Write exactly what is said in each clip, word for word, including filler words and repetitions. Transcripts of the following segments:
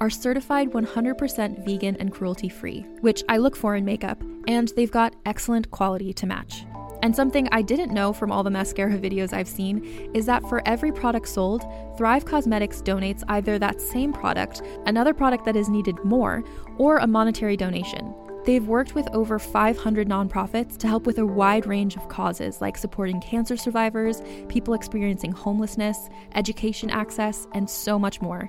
are certified one hundred percent vegan and cruelty-free, which I look for in makeup, and they've got excellent quality to match. And something I didn't know from all the mascara videos I've seen is that for every product sold, Thrive Cosmetics donates either that same product, another product that is needed more, or a monetary donation. They've worked with over five hundred nonprofits to help with a wide range of causes like supporting cancer survivors, people experiencing homelessness, education access, and so much more.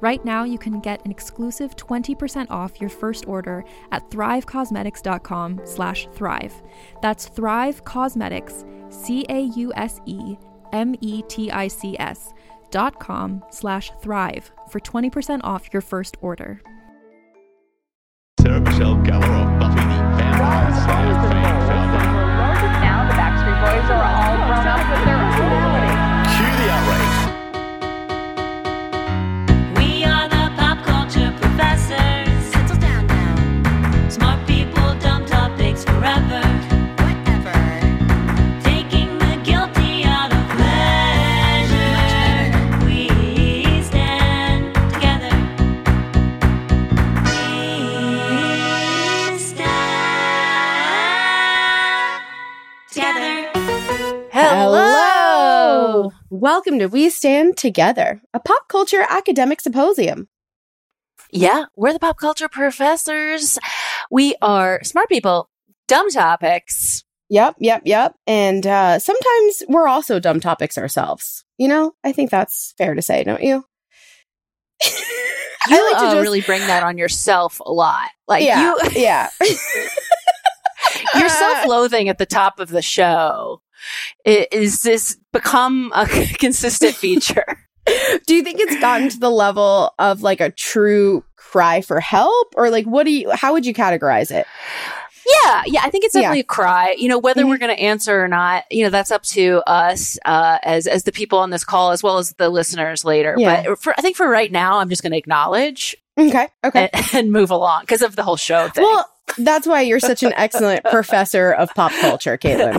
Right now, you can get an exclusive twenty percent off your first order at thrivecosmetics.com slash thrive. That's Thrive Cosmetics, C A U S E M E T I C S dot com slash thrive for twenty percent off your first order. Sarah Michelle Gellar of Buffy the Vampire Slayer fame found that now the Backstreet Boys are all grown up with their own ability. Cue the outrage. We are the pop culture professors. Settle down now. Smart people, dumb topics forever. Hello. Hello! Welcome to We Stand Together, a pop culture academic symposium. Yeah, we're the pop culture professors. We are smart people, dumb topics. Yep, yep, yep. And uh, sometimes we're also dumb topics ourselves. You know, I think that's fair to say, don't you? you I like to uh, just... really bring that on yourself a lot. Like yeah, you, yeah. Your self-loathing at the top of the show. Is this become a consistent feature? Do you think it's gotten to the level of like a true cry for help, or like what do you? How would you categorize it? Yeah, yeah, I think it's definitely yeah. a cry. You know, whether mm-hmm. we're going to answer or not, you know, that's up to us uh, as as the people on this call as well as the listeners later. Yeah. But for, I think for right now, I'm just going to acknowledge, okay, okay, and, and move along because of the whole show thing. Well, that's why you're such an excellent professor of pop culture, Caitlin.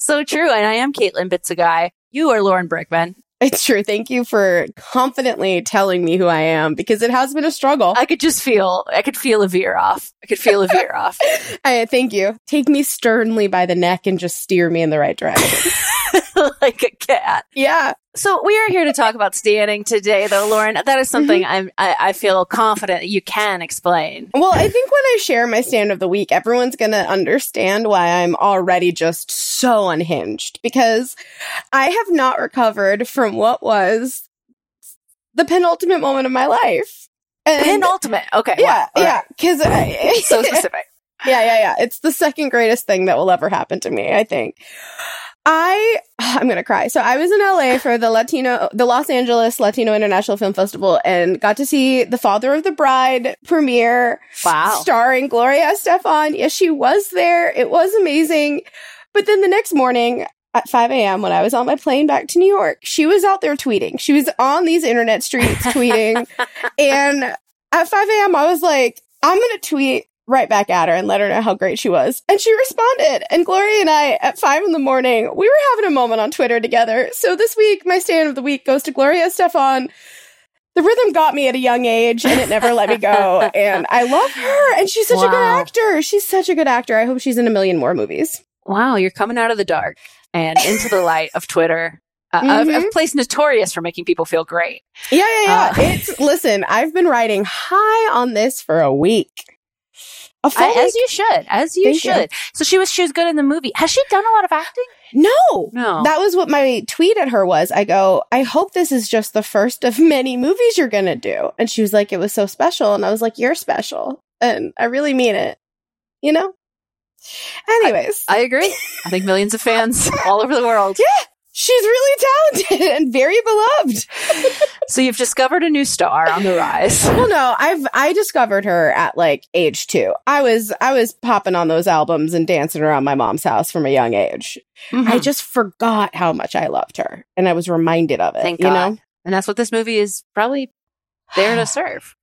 So true. And I am Caitlin Bitzegaio. You are Lauren Brickman. It's true. Thank you for confidently telling me who I am, because it has been a struggle. I could just feel, I could feel a veer off. I could feel a veer off. I, thank you. Take me sternly by the neck and just steer me in the right direction. Like a cat. Yeah. So we are here to talk about standing today, though, Lauren. That is something mm-hmm. I'm, I, I feel confident you can explain. Well, I think when I share my stand of the week, everyone's going to understand why I'm already just so unhinged, because I have not recovered from what was the penultimate moment of my life. And penultimate. Okay. Yeah. Wow. Yeah. Because right. I... So specific. Yeah, yeah, yeah. It's the second greatest thing that will ever happen to me, I think. I, I'm going to cry. So I was in L A for the Latino, the Los Angeles Latino International Film Festival and got to see The Father of the Bride premiere. Wow. Starring Gloria Estefan. Yes, she was there. It was amazing. But then the next morning at five a.m. when I was on my plane back to New York, she was out there tweeting. She was on these internet streets tweeting. And at five a.m. I was like, I'm going to tweet right back at her and let her know how great she was. And she responded. And Gloria and I, at five in the morning, we were having a moment on Twitter together. So this week, my stand of the week goes to Gloria Estefan. The rhythm got me at a young age, and it never let me go. And I love her. And she's such wow. a good actor. She's such a good actor. I hope she's in a million more movies. Wow, you're coming out of the dark and into the light of Twitter. Uh, mm-hmm. A place notorious for making people feel great. Yeah, yeah, yeah. Uh, it's, listen, I've been riding high on this for a week. A I, as you should, as you Thank should. You. So she was, she was good in the movie. Has she done a lot of acting? No, no. That was what my tweet at her was. I go, I hope this is just the first of many movies you're going to do. And she was like, it was so special. And I was like, you're special. And I really mean it, you know? Anyways. I, I agree. I think millions of fans all over the world. Yeah. She's really talented and very beloved. So you've discovered a new star on the rise. Well, no, I've I discovered her at like age two. I was I was popping on those albums and dancing around my mom's house from a young age. Mm-hmm. I just forgot how much I loved her, and I was reminded of it. Thank you God. Know? And that's what this movie is probably there to serve.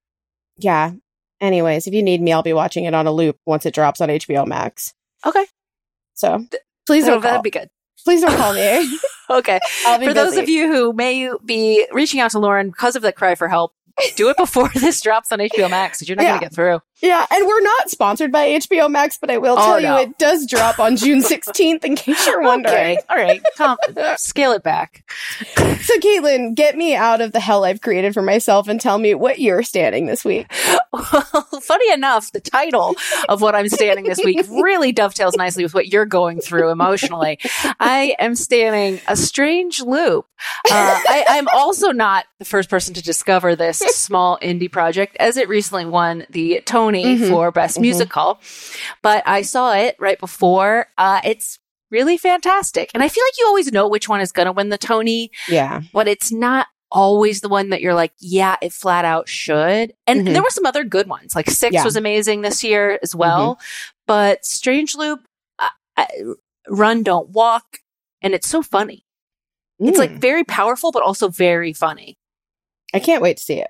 Yeah. Anyways, if you need me, I'll be watching it on a loop once it drops on H B O Max. Okay. So D- please don't. That'd be good. Please don't call me. Okay. For busy. Those of you who may be reaching out to Lauren because of that cry for help, do it before this drops on H B O Max because you're not yeah. going to get through. Yeah. And we're not sponsored by H B O Max, but I will tell oh, no. you it does drop on June sixteenth in case you're wondering. Okay. All right. Tom, scale it back. So, Caitlin, get me out of the hell I've created for myself and tell me what you're standing this week. Well, funny enough, the title of what I'm standing this week really dovetails nicely with what you're going through emotionally. I am standing A Strange Loop. Uh, I, I'm also not the first person to discover this small indie project, as it recently won the Tony mm-hmm. for Best mm-hmm. Musical. But I saw it right before. Uh, it's really fantastic. And I feel like you always know which one is going to win the Tony. Yeah. But it's not always the one that you're like, yeah, it flat out should. And mm-hmm. there were some other good ones. Like Six yeah. was amazing this year as well. Mm-hmm. But Strange Loop, uh, uh, Run, Don't Walk. And it's so funny. Mm. It's like very powerful, but also very funny. I can't wait to see it.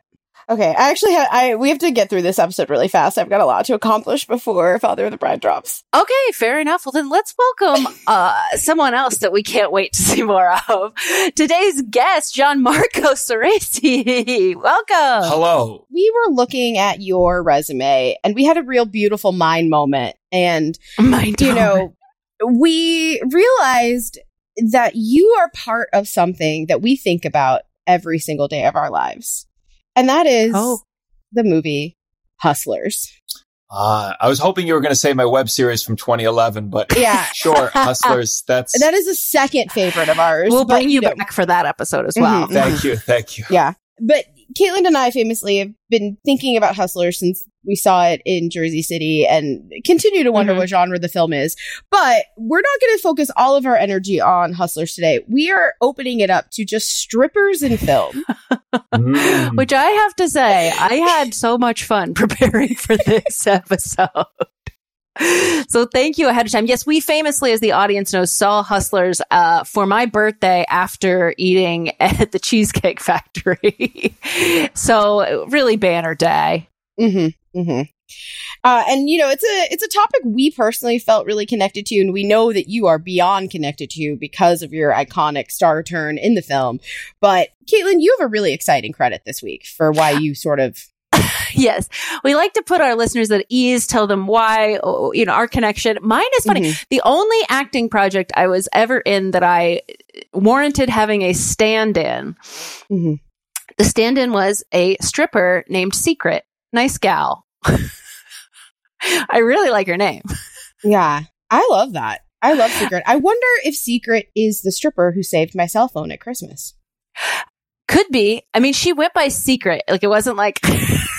Okay. I actually have, I, we have to get through this episode really fast. I've got a lot to accomplish before Father of the Bride drops. Okay. Fair enough. Well, then let's welcome uh, someone else that we can't wait to see more of. Today's guest, Gianmarco Cereci. Welcome. Hello. We were looking at your resume and we had a real beautiful mind moment. And, mind you moment. know, we realized that you are part of something that we think about every single day of our lives. And that is oh. the movie Hustlers. Uh, I was hoping you were going to say my web series from twenty eleven, but yeah, sure, Hustlers. That's that is a second favorite of ours. We'll bring you back for that episode as well. Mm-hmm. Thank you, thank you. Yeah, but Caitlin and I famously have been thinking about Hustlers since we saw it in Jersey City, and continue to wonder mm-hmm. what genre the film is. But we're not going to focus all of our energy on Hustlers today. We are opening it up to just strippers in film. Mm. Which I have to say, I had so much fun preparing for this episode. So thank you ahead of time. Yes, we famously, as the audience knows, saw Hustlers uh, for my birthday after eating at the Cheesecake Factory. So really banner day. Mm-hmm. Mm-hmm. Uh, and, you know, it's a it's a topic we personally felt really connected to. And we know that you are beyond connected to because of your iconic star turn in the film. But, Caitlin, you have a really exciting credit this week for why you sort of... Yes. We like to put our listeners at ease, tell them why, you know, our connection. Mine is funny. Mm-hmm. The only acting project I was ever in that I warranted having a stand-in. Mm-hmm. The stand-in was a stripper named Secret. Nice gal. I really like her name. Yeah, I love that. I love Secret. I wonder if Secret is the stripper who saved my cell phone at Christmas. Could be. I mean, she went by Secret. Like, it wasn't like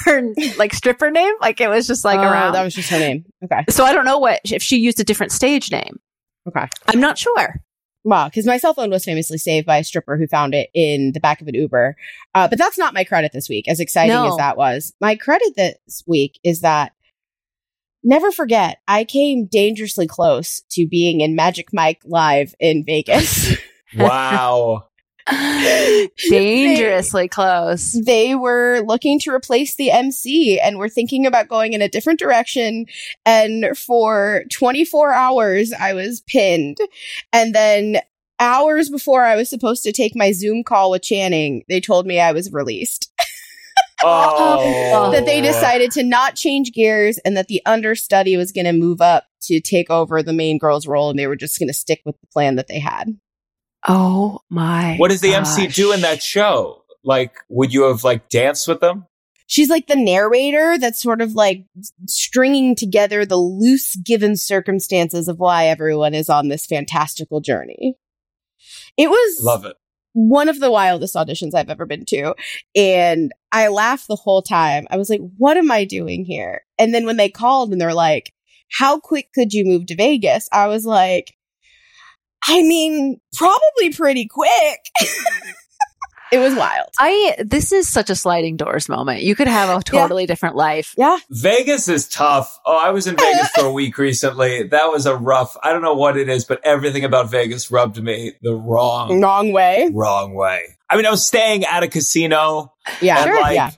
her like stripper name. Like, it was just like uh, around. That was just her name. Okay. So I don't know what if she used a different stage name. Okay. I'm not sure. Wow, because my cell phone was famously saved by a stripper who found it in the back of an Uber. Uh, but that's not my credit this week, as exciting no. as that was. My credit this week is that, never forget, I came dangerously close to being in Magic Mike Live in Vegas. Wow. Dangerously they, close. They were looking to replace the M C and were thinking about going in a different direction. And for twenty-four hours, I was pinned. And then hours before I was supposed to take my Zoom call with Channing, they told me I was released. Oh. That they decided to not change gears and that the understudy was going to move up to take over the main girl's role. And they were just going to stick with the plan that they had. Oh my! What does the gosh. M C do in that show? Like, would you have like danced with them? She's like the narrator that's sort of like stringing together the loose given circumstances of why everyone is on this fantastical journey. It was love it. One of the wildest auditions I've ever been to, and I laughed the whole time. I was like, "What am I doing here?" And then when they called and they're like, "How quick could you move to Vegas?" I was like, I mean, probably pretty quick. It was wild. I this is such a sliding doors moment. You could have a totally yeah. different life. Yeah. Vegas is tough. Oh, I was in Vegas for a week recently. That was a rough, I don't know what it is, but everything about Vegas rubbed me the wrong wrong way. Wrong way. I mean, I was staying at a casino. Yeah. Sure. Like, yeah.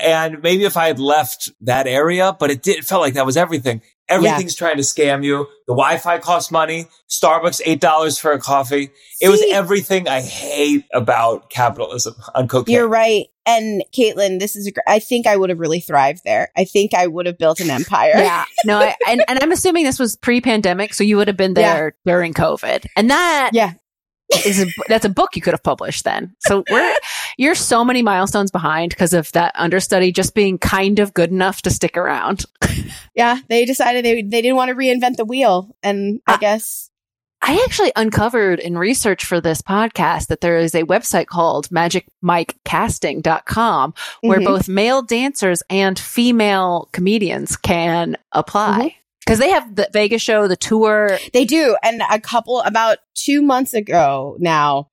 And maybe if I had left that area, but it did it felt like that was everything. Everything's yeah. trying to scam you. The Wi-Fi costs money. Starbucks, eight dollars for a coffee. It See, was everything I hate about capitalism on cocaine. You're right. And Caitlin, this is a gr- I think I would have really thrived there. I think I would have built an empire. Yeah. No, I, and, and I'm assuming this was pre-pandemic, so you would have been there yeah. during COVID. And that yeah. is a, that's a book you could have published then. So we're you're so many milestones behind because of that understudy just being kind of good enough to stick around. Yeah, they decided they they didn't want to reinvent the wheel. And I, I guess I actually uncovered in research for this podcast that there is a website called magic mike casting dot com where mm-hmm. both male dancers and female comedians can apply. Mm-hmm. Because they have the Vegas show, the tour. They do. And a couple, about two months ago now,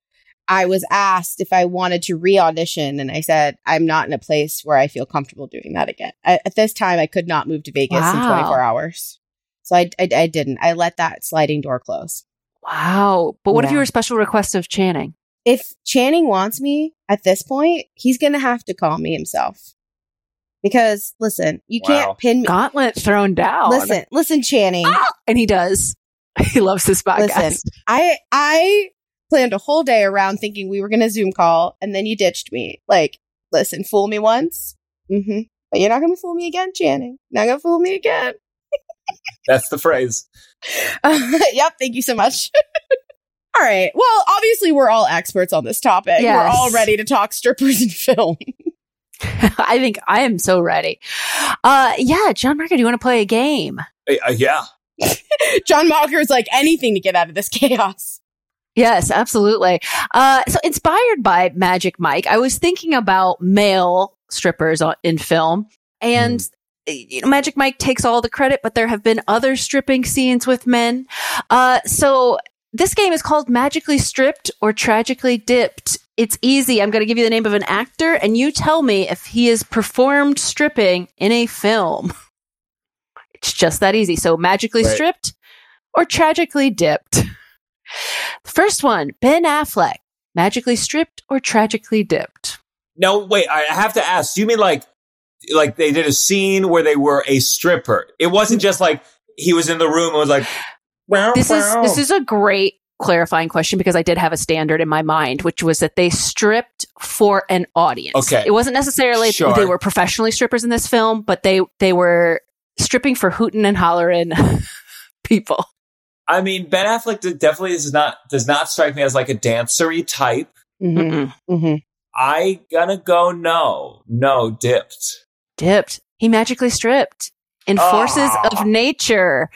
I was asked if I wanted to re-audition. And I said, I'm not in a place where I feel comfortable doing that again. I, at this time, I could not move to Vegas wow. in twenty-four hours. So I, I, I didn't. I let that sliding door close. Wow. But what yeah. if you were special request of Channing? If Channing wants me at this point, he's going to have to call me himself. Because, listen, you wow. can't pin me. Gauntlet thrown down. Listen, listen, Channing. Ah! And he does. He loves this podcast. Listen, I I planned a whole day around thinking we were going to Zoom call, and then you ditched me. Like, listen, fool me once. Mm-hmm. But you're not going to fool me again, Channing. Not going to fool me again. That's the phrase. Uh, yep. Thank you so much. All right. Well, obviously, we're all experts on this topic. Yes. We're all ready to talk strippers and film. I think I am so ready. Uh, yeah, Gianmarco, do you want to play a game? Uh, yeah. Gianmarco is like anything to get out of this chaos. Yes, absolutely. Uh, so inspired by Magic Mike, I was thinking about male strippers in film. And mm. you know, Magic Mike takes all the credit, but there have been other stripping scenes with men. Uh, so this game is called Magically Stripped or Tragically Dipped. It's easy. I'm going to give you the name of an actor, and you tell me if he has performed stripping in a film. It's just that easy. So magically right. stripped or tragically dipped. First one, Ben Affleck. Magically stripped or tragically dipped? No, wait. I have to ask. Do you mean like, like they did a scene where they were a stripper? It wasn't just like he was in the room and was like, wow, this wow. is this is a great clarifying question because I did have a standard in my mind, which was that they stripped for an audience. Okay. It wasn't necessarily sure. they were professionally strippers in this film, but they they were stripping for hootin' and hollerin' people. I mean, Ben Affleck definitely does not does not strike me as like a dancer-y type. Mm-hmm. Mm-hmm. I gonna go no. No, dipped. Dipped. He magically stripped. In Forces oh. of Nature.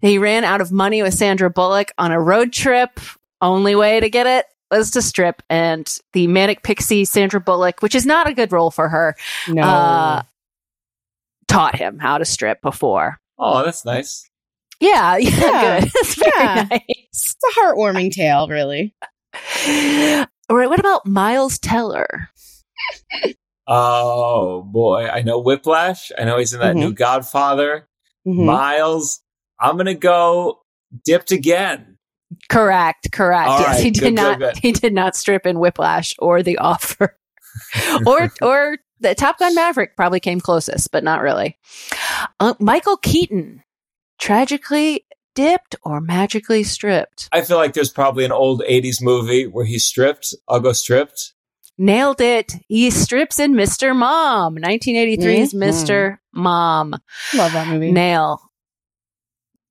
He ran out of money with Sandra Bullock on a road trip. Only way to get it was to strip. And the manic pixie Sandra Bullock, which is not a good role for her, no. uh, taught him how to strip before. Oh, that's nice. Yeah, yeah, yeah. good. That's very yeah. nice. It's a heartwarming tale, really. All right, what about Miles Teller? Oh, boy. I know Whiplash. I know he's in that mm-hmm. new Godfather. Mm-hmm. Miles, I'm going to go Dipped again. Correct, correct. All yes, right, he did good, not good, good. He did not strip in Whiplash or The Offer. or or the Top Gun Maverick probably came closest, but not really. Uh, Michael Keaton, tragically dipped or magically stripped? I feel like there's probably an old eighties movie where he's stripped. I'll go stripped. Nailed it. He strips in Mister Mom. nineteen eighty-three's mm-hmm. Mister Mom. Love that movie. Nail.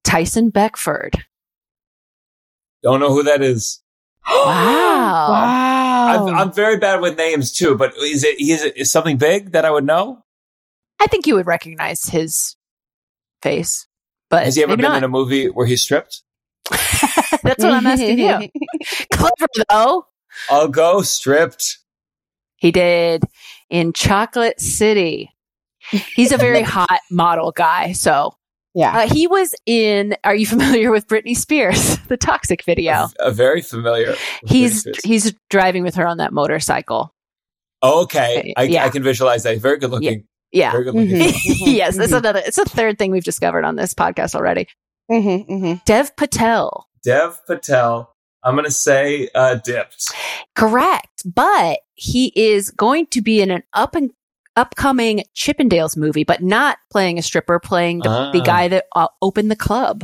Tyson Beckford. Don't know who that is. Wow. Wow. I'm, I'm very bad with names too, but is it, is it is something big that I would know? I think you would recognize his face. But has he ever been not. in a movie where he's stripped? That's what I'm asking you. Clever, though. I'll go stripped. He did in Chocolate City. He's a very hot model guy, so... Yeah, uh, he was in. Are you familiar with Britney Spears, the Toxic video? A, a very familiar. He's he's driving with her on that motorcycle. Okay, I, yeah. I can visualize that. Very good looking. Yeah, very good looking. Mm-hmm. yes, mm-hmm. it's another. It's a third thing we've discovered on this podcast already. Mm-hmm, mm-hmm. Dev Patel. Dev Patel. I'm going to say uh, dipped. Correct, but he is going to be in an up and. upcoming Chippendales movie, but not playing a stripper, playing the, ah. the guy that uh, opened the club.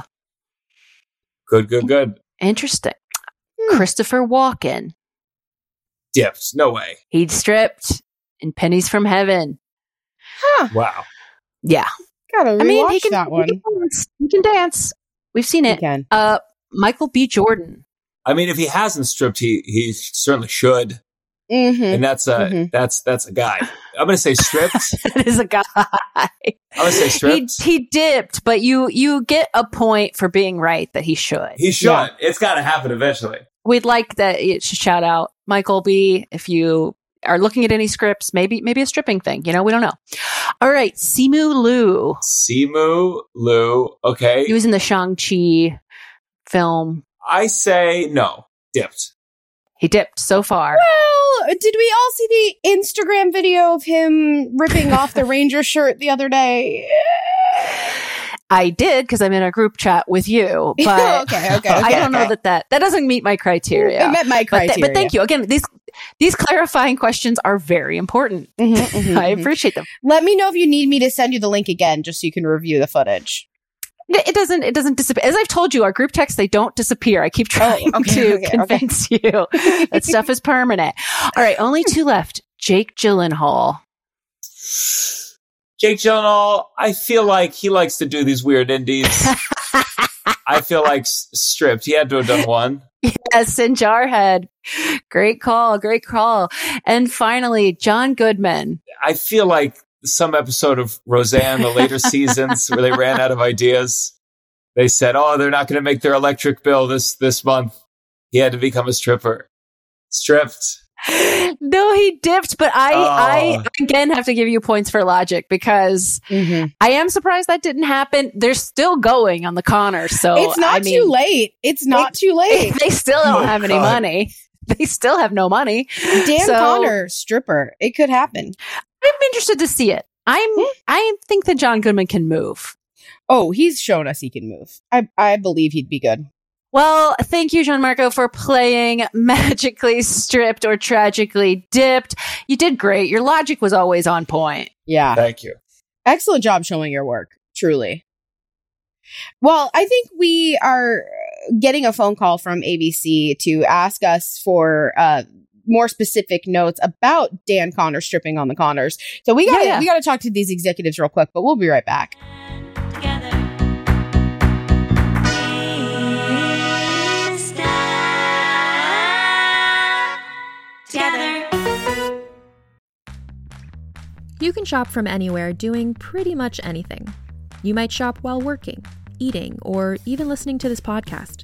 Good, good, good. Interesting. Hmm. Christopher Walken. Dips. No way. He'd stripped in Pennies from Heaven. Huh. Wow. Yeah. Gotta rewatch I mean, he can, that one. He can, dance. he can dance. We've seen it. He can. Uh, Michael B. Jordan. I mean, if he hasn't stripped, he he certainly should. Mm-hmm. And that's a mm-hmm. that's that's a guy. I'm gonna say stripped. That is a guy. I'm gonna say stripped. He, he dipped, but you you get a point for being right that he should. He should. Yeah. It's got to happen eventually. We'd like that. It should shout out Michael B. If you are looking at any scripts, maybe maybe a stripping thing. You know, we don't know. All right, Simu Liu. Simu Liu. Okay, he was in the Shang-Chi film. I say no. Dipped. He dipped so far. Well, did we all see the Instagram video of him ripping off the Ranger shirt the other day? I did because I'm in a group chat with you, but okay, okay, okay, I don't okay. know that, that that doesn't meet my criteria. It met my criteria. But, th- but thank you. Again, these these clarifying questions are very important. Mm-hmm, mm-hmm, I appreciate them. Let me know if you need me to send you the link again just so you can review the footage. It doesn't. It doesn't disappear. As I've told you, our group texts, they don't disappear. I keep trying oh, okay, to okay, convince okay. you that stuff is permanent. All right, only two left. Jake Gyllenhaal. Jake Gyllenhaal. I feel like he likes to do these weird indies. I feel like stripped. He had to have done one. Yes, in Jarhead. Great call. Great call. And finally, John Goodman. I feel like. Some episode of Roseanne, the later seasons where they ran out of ideas. They said, oh, they're not going to make their electric bill this, this month. He had to become a stripper. Stripped. No, he dipped, but I, oh. I again have to give you points for logic because mm-hmm. I am surprised that didn't happen. They're still going on the Connors. So it's not I mean, too late. It's not they, too late. They still don't oh, have God. any money. They still have no money. Dan so, Connor, stripper. It could happen. I'm interested to see it. I'm. Hmm? I think that John Goodman can move. Oh, he's shown us he can move. I, I believe he'd be good. Well, thank you, Gianmarco, for playing magically stripped or tragically dipped. You did great. Your logic was always on point. Yeah. Thank you. Excellent job showing your work. Truly. Well, I think we are getting a phone call from A B C to ask us for... Uh, more specific notes about Dan Connor stripping on the Connors. So we got yeah, yeah. we got to talk to these executives real quick, but we'll be right back. Together. Together. You can shop from anywhere doing pretty much anything. You might shop while working, eating, or even listening to this podcast.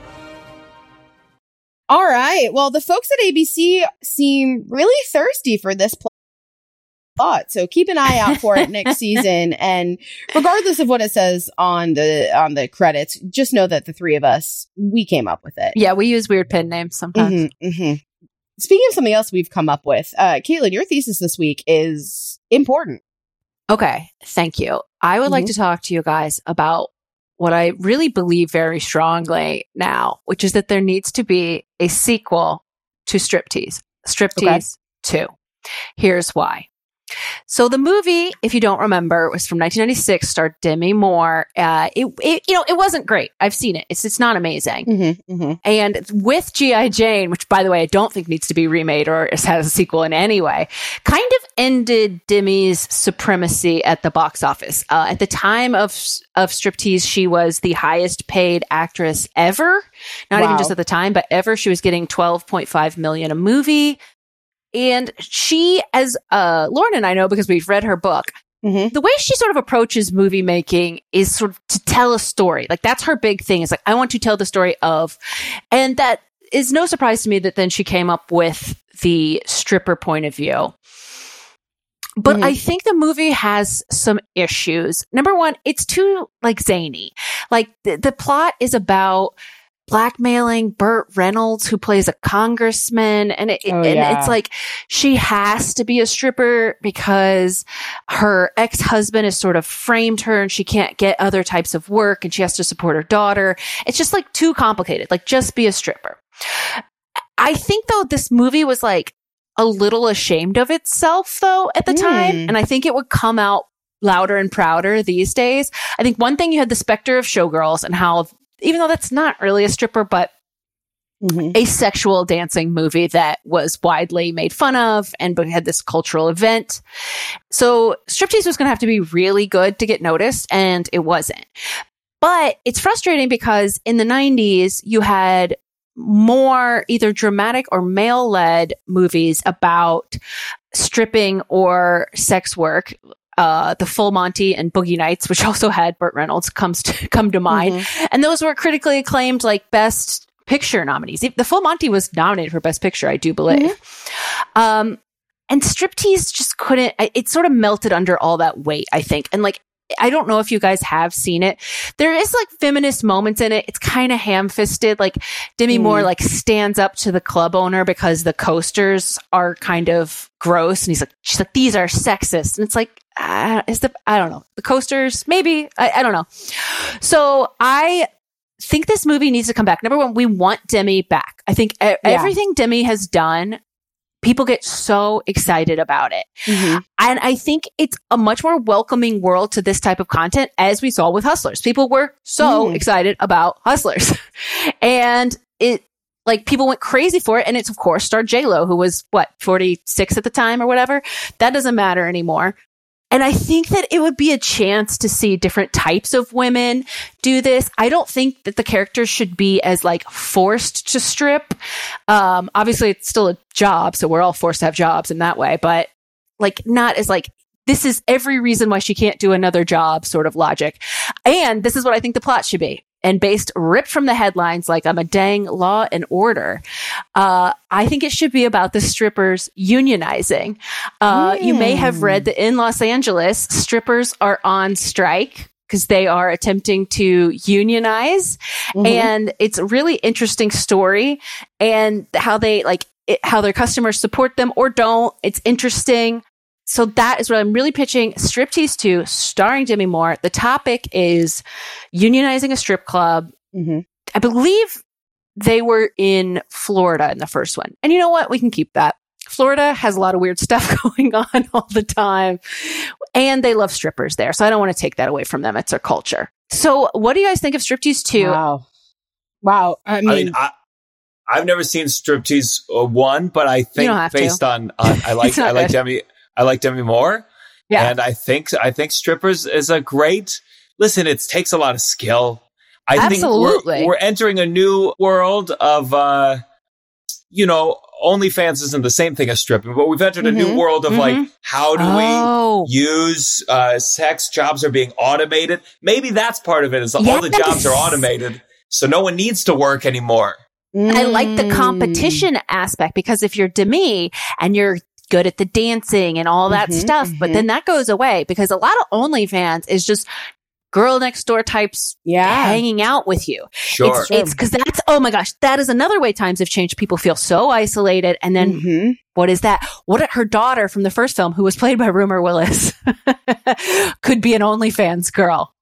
All right. Well, the folks at A B C seem really thirsty for this plot, so keep an eye out for it next season. And regardless of what it says on the on the credits, just know that the three of us, we came up with it. Yeah, we use weird pen names sometimes. Mm-hmm, mm-hmm. Speaking of something else we've come up with, uh, Caitlin, your thesis this week is important. Okay, thank you. I would mm-hmm. like to talk to you guys about what I really believe very strongly now, which is that there needs to be a sequel to Striptease, Striptease okay. two. Here's why. So the movie, if you don't remember, was from nineteen ninety-six, starred Demi Moore. Uh, it, it, you know, it wasn't great. I've seen it. It's it's not amazing. Mm-hmm, mm-hmm. And with G I Jane, which by the way, I don't think needs to be remade or has a sequel in any way, kind of ended Demi's supremacy at the box office. Uh, at the time of of Striptease, she was the highest paid actress ever. Not wow. even just at the time, but ever. She was getting twelve point five million dollars a movie. And she, as uh, Lauren and I know because we've read her book, mm-hmm. the way she sort of approaches movie making is sort of to tell a story. Like that's her big thing. It's like, I want to tell the story of, and that is no surprise to me that then she came up with the stripper point of view. But mm-hmm. I think the movie has some issues. Number one, it's too like zany. Like th- the plot is about blackmailing Burt Reynolds, who plays a congressman, and, it, oh, and yeah. it's like she has to be a stripper because her ex-husband has sort of framed her, and she can't get other types of work, and she has to support her daughter. It's just like too complicated. Like, just be a stripper. I think though this movie was like a little ashamed of itself though at the mm. time, and I think it would come out louder and prouder these days. I think one thing, you had the specter of Showgirls and how, even though that's not really a stripper, but mm-hmm. a sexual dancing movie that was widely made fun of and had this cultural event. So Striptease was going to have to be really good to get noticed, and it wasn't. But it's frustrating because in the nineties, you had more either dramatic or male-led movies about stripping or sex work. Uh, The Full Monty and Boogie Nights, which also had Burt Reynolds, comes to come to mind. Mm-hmm. And those were critically acclaimed, like Best Picture nominees. The Full Monty was nominated for Best Picture, I do believe. Mm-hmm. Um, and Striptease just couldn't, it sort of melted under all that weight, I think. And like, I don't know if you guys have seen it. There is like feminist moments in it. It's kind of ham-fisted. Like Demi mm. Moore like stands up to the club owner because the coasters are kind of gross, and he's like, she's like, these are sexist, and it's like, uh, is the I don't know the coasters maybe I, I don't know. So I think this movie needs to come back. Number one, we want Demi back. I think yeah. everything Demi has done, people get so excited about it. Mm-hmm. And I think it's a much more welcoming world to this type of content, as we saw with Hustlers. People were so mm. excited about Hustlers. And it Like, people went crazy for it. And it's, of course, starred J-Lo, who was, what, forty-six at the time or whatever? That doesn't matter anymore. And I think that it would be a chance to see different types of women do this. I don't think that the characters should be as, like, forced to strip. Um, obviously, it's still a job, so we're all forced to have jobs in that way. But, like, not as, like, this is every reason why she can't do another job sort of logic. And this is what I think the plot should be. And based ripped from the headlines like I'm a dang Law and Order. Uh, I think it should be about the strippers unionizing. Uh, mm. You may have read that in Los Angeles, strippers are on strike because they are attempting to unionize. Mm-hmm. And it's a really interesting story and how they like it, how their customers support them or don't. It's interesting. So that is what I'm really pitching Striptease two, starring Demi Moore. The topic is unionizing a strip club. Mm-hmm. I believe they were in Florida in the first one. And you know what? We can keep that. Florida has a lot of weird stuff going on all the time. And they love strippers there. So I don't want to take that away from them. It's their culture. So what do you guys think of Striptease two? Wow. Wow. I mean... I mean I- I've never seen Striptease one, but I think based on, on... I like I like good. Demi... I like Demi Moore, yeah. and I think I think strippers is a great. Listen, it takes a lot of skill. I Absolutely. think we're, we're entering a new world of, uh, you know, OnlyFans isn't the same thing as stripping, but we've entered mm-hmm. a new world of mm-hmm. like, how do oh. we use uh, sex? Jobs are being automated. Maybe that's part of it. Is yes. all the jobs are automated, so no one needs to work anymore. Mm. I like the competition aspect because if you're Demi and you're good at the dancing and all that mm-hmm, stuff. Mm-hmm. But then that goes away because a lot of OnlyFans is just girl next door types yeah. hanging out with you. Sure. It's because that's, oh my gosh, that is another way times have changed. People feel so isolated. And then mm-hmm. what is that? What her daughter from the first film, who was played by Rumor Willis, could be an OnlyFans girl.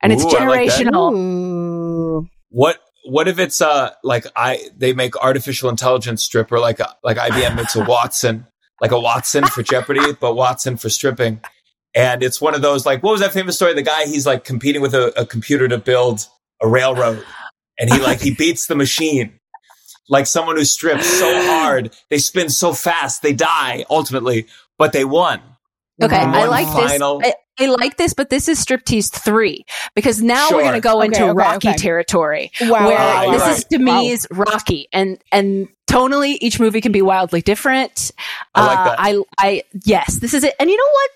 And it's Ooh, generational. Like what? What if it's uh like I they make artificial intelligence stripper like a, like I B M makes a Watson. Like a Watson for Jeopardy, but Watson for stripping. And it's one of those, like, what was that famous story? The guy, he's like competing with a, a computer to build a railroad. And he like, he beats the machine. Like someone who strips so hard, they spin so fast, they die ultimately, but they won. Okay, I like final. this. I, I like this, but this is Striptease three because now sure. we're going to go okay, into okay, Rocky okay. territory. Wow. Where uh, this right. is Demi's wow. Rocky and, and, tonally, each movie can be wildly different. I like that. Uh, I, I, yes, this is it. And you know what?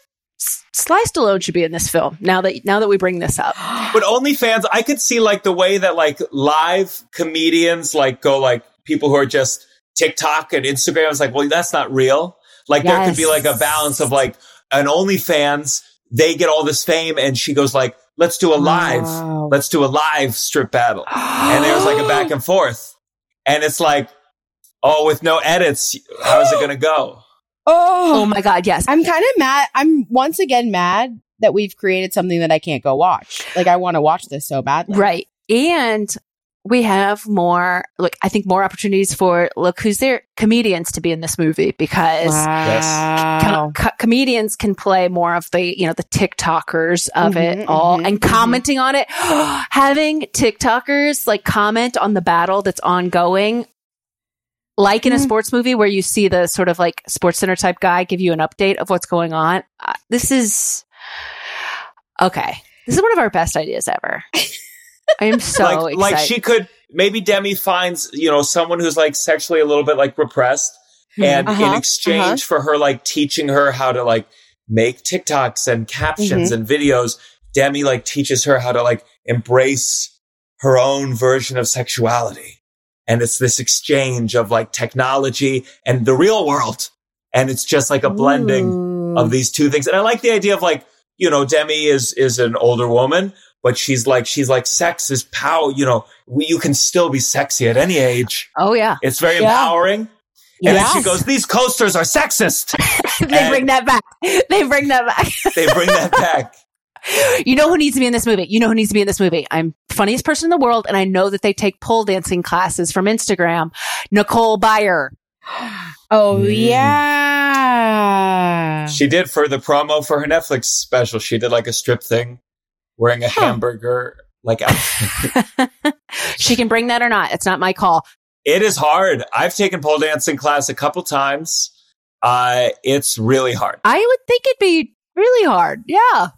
Sly Stallone should be in this film. Now that now that we bring this up, but OnlyFans, I could see like the way that like live comedians like go like people who are just TikTok and Instagram. It's like, well, that's not real. Like yes. there could be like a balance of like an OnlyFans. They get all this fame, and she goes like, "Let's do a live, wow. let's do a live strip battle," and there's like a back and forth, and it's like. Oh, with no edits, how's it going to go? Oh. oh, my God, yes. I'm kind of mad. I'm once again mad that we've created something that I can't go watch. Like, I want to watch this so badly. Right. And we have more, look, I think more opportunities for, look, who's there? Comedians to be in this movie because wow. co- co- comedians can play more of the, you know, the TikTokers of mm-hmm, it all mm-hmm, and commenting mm-hmm. on it. Having TikTokers, like, comment on the battle that's ongoing. Like in a sports movie where you see the sort of like sports center type guy give you an update of what's going on. Uh, this is okay. This is one of our best ideas ever. I am so like, excited. Like she could maybe Demi finds, you know, someone who's like sexually a little bit like repressed and uh-huh, in exchange uh-huh. for her like teaching her how to like make TikToks and captions mm-hmm. and videos, Demi like teaches her how to like embrace her own version of sexuality. And it's this exchange of like technology and the real world. And it's just like a blending Ooh. Of these two things. And I like the idea of like, you know, Demi is, is an older woman, but she's like, she's like, sex is power. You know, we, you can still be sexy at any age. Oh yeah. It's very yeah. empowering. And yes. then she goes, these coasters are sexist. they and bring that back. They bring that back. they bring that back. You know who needs to be in this movie? You know who needs to be in this movie? I'm the funniest person in the world, and I know that they take pole dancing classes from Instagram. Nicole Byer. Oh, mm. yeah. She did for the promo for her Netflix special. She did like a strip thing wearing a huh. hamburger. like outfit. She can bring that or not. It's not my call. It is hard. I've taken pole dancing class a couple times. Uh, it's really hard. I would think it'd be really hard. Yeah.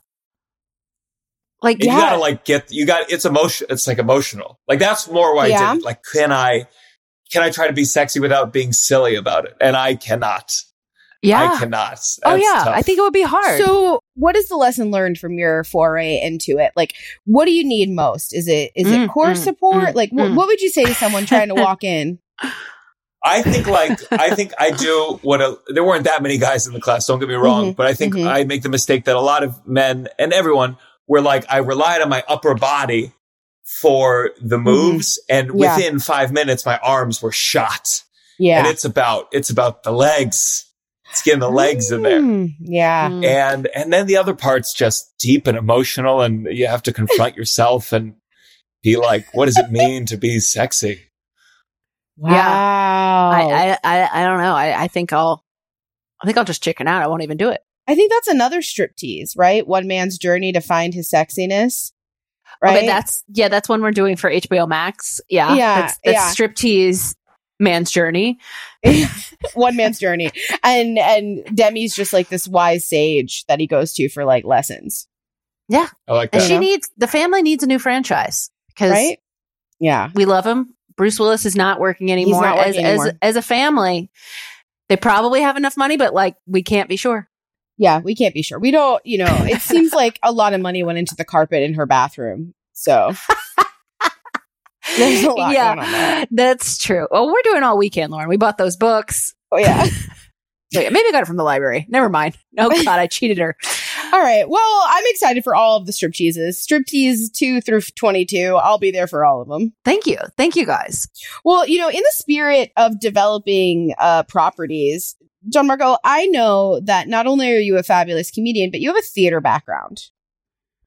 Like, yeah. You gotta like get, you got, it's emotion. It's like emotional. Like that's more why yeah. I did it. Like, can I, can I try to be sexy without being silly about it? And I cannot. Yeah. I cannot. That's oh yeah. Tough. I think it would be hard. So what is the lesson learned from your foray into it? Like, what do you need most? Is it, is mm, it core mm, support? Mm, like mm. Wh- what would you say to someone trying to walk in? I think like, I think I do what a, there weren't that many guys in the class. Don't get me wrong. Mm-hmm, but I think mm-hmm. I make the mistake that a lot of men and everyone were like, I relied on my upper body for the moves. Mm-hmm. And yeah. within five minutes, my arms were shot. Yeah. And it's about, it's about the legs. It's getting the legs in there. Mm, yeah. And and then the other part's just deep and emotional, and you have to confront yourself and be like, what does it mean to be sexy? Wow. Yeah. I, I, I don't know. I, I think I'll I think I'll just chicken out. I won't even do it. I think that's another striptease, right? One man's journey to find his sexiness. Right. Okay, that's yeah, that's one we're doing for H B O Max. Yeah. Yeah. That's, that's yeah. Striptease. Man's journey. One man's journey. And and Demi's just like this wise sage that he goes to for like lessons. Yeah. I like that. And she needs, the family needs a new franchise. Because right? Yeah. We love him. Bruce Willis is not working anymore. Not working as, anymore. As, as a family, they probably have enough money, but like we can't be sure. Yeah, we can't be sure. We don't, you know, it seems like a lot of money went into the carpet in her bathroom. So... There's a lot yeah, going on there. That's true. Oh, well, we're doing all weekend, Lauren. We bought those books. Oh, yeah. So, yeah. Maybe I got it from the library. Never mind. Oh, God, I cheated her. All right. Well, I'm excited for all of the stripteases. Striptease two through twenty-two. I'll be there for all of them. Thank you. Thank you, guys. Well, you know, in the spirit of developing uh, properties, Gianmarco, I know that not only are you a fabulous comedian, but you have a theater background.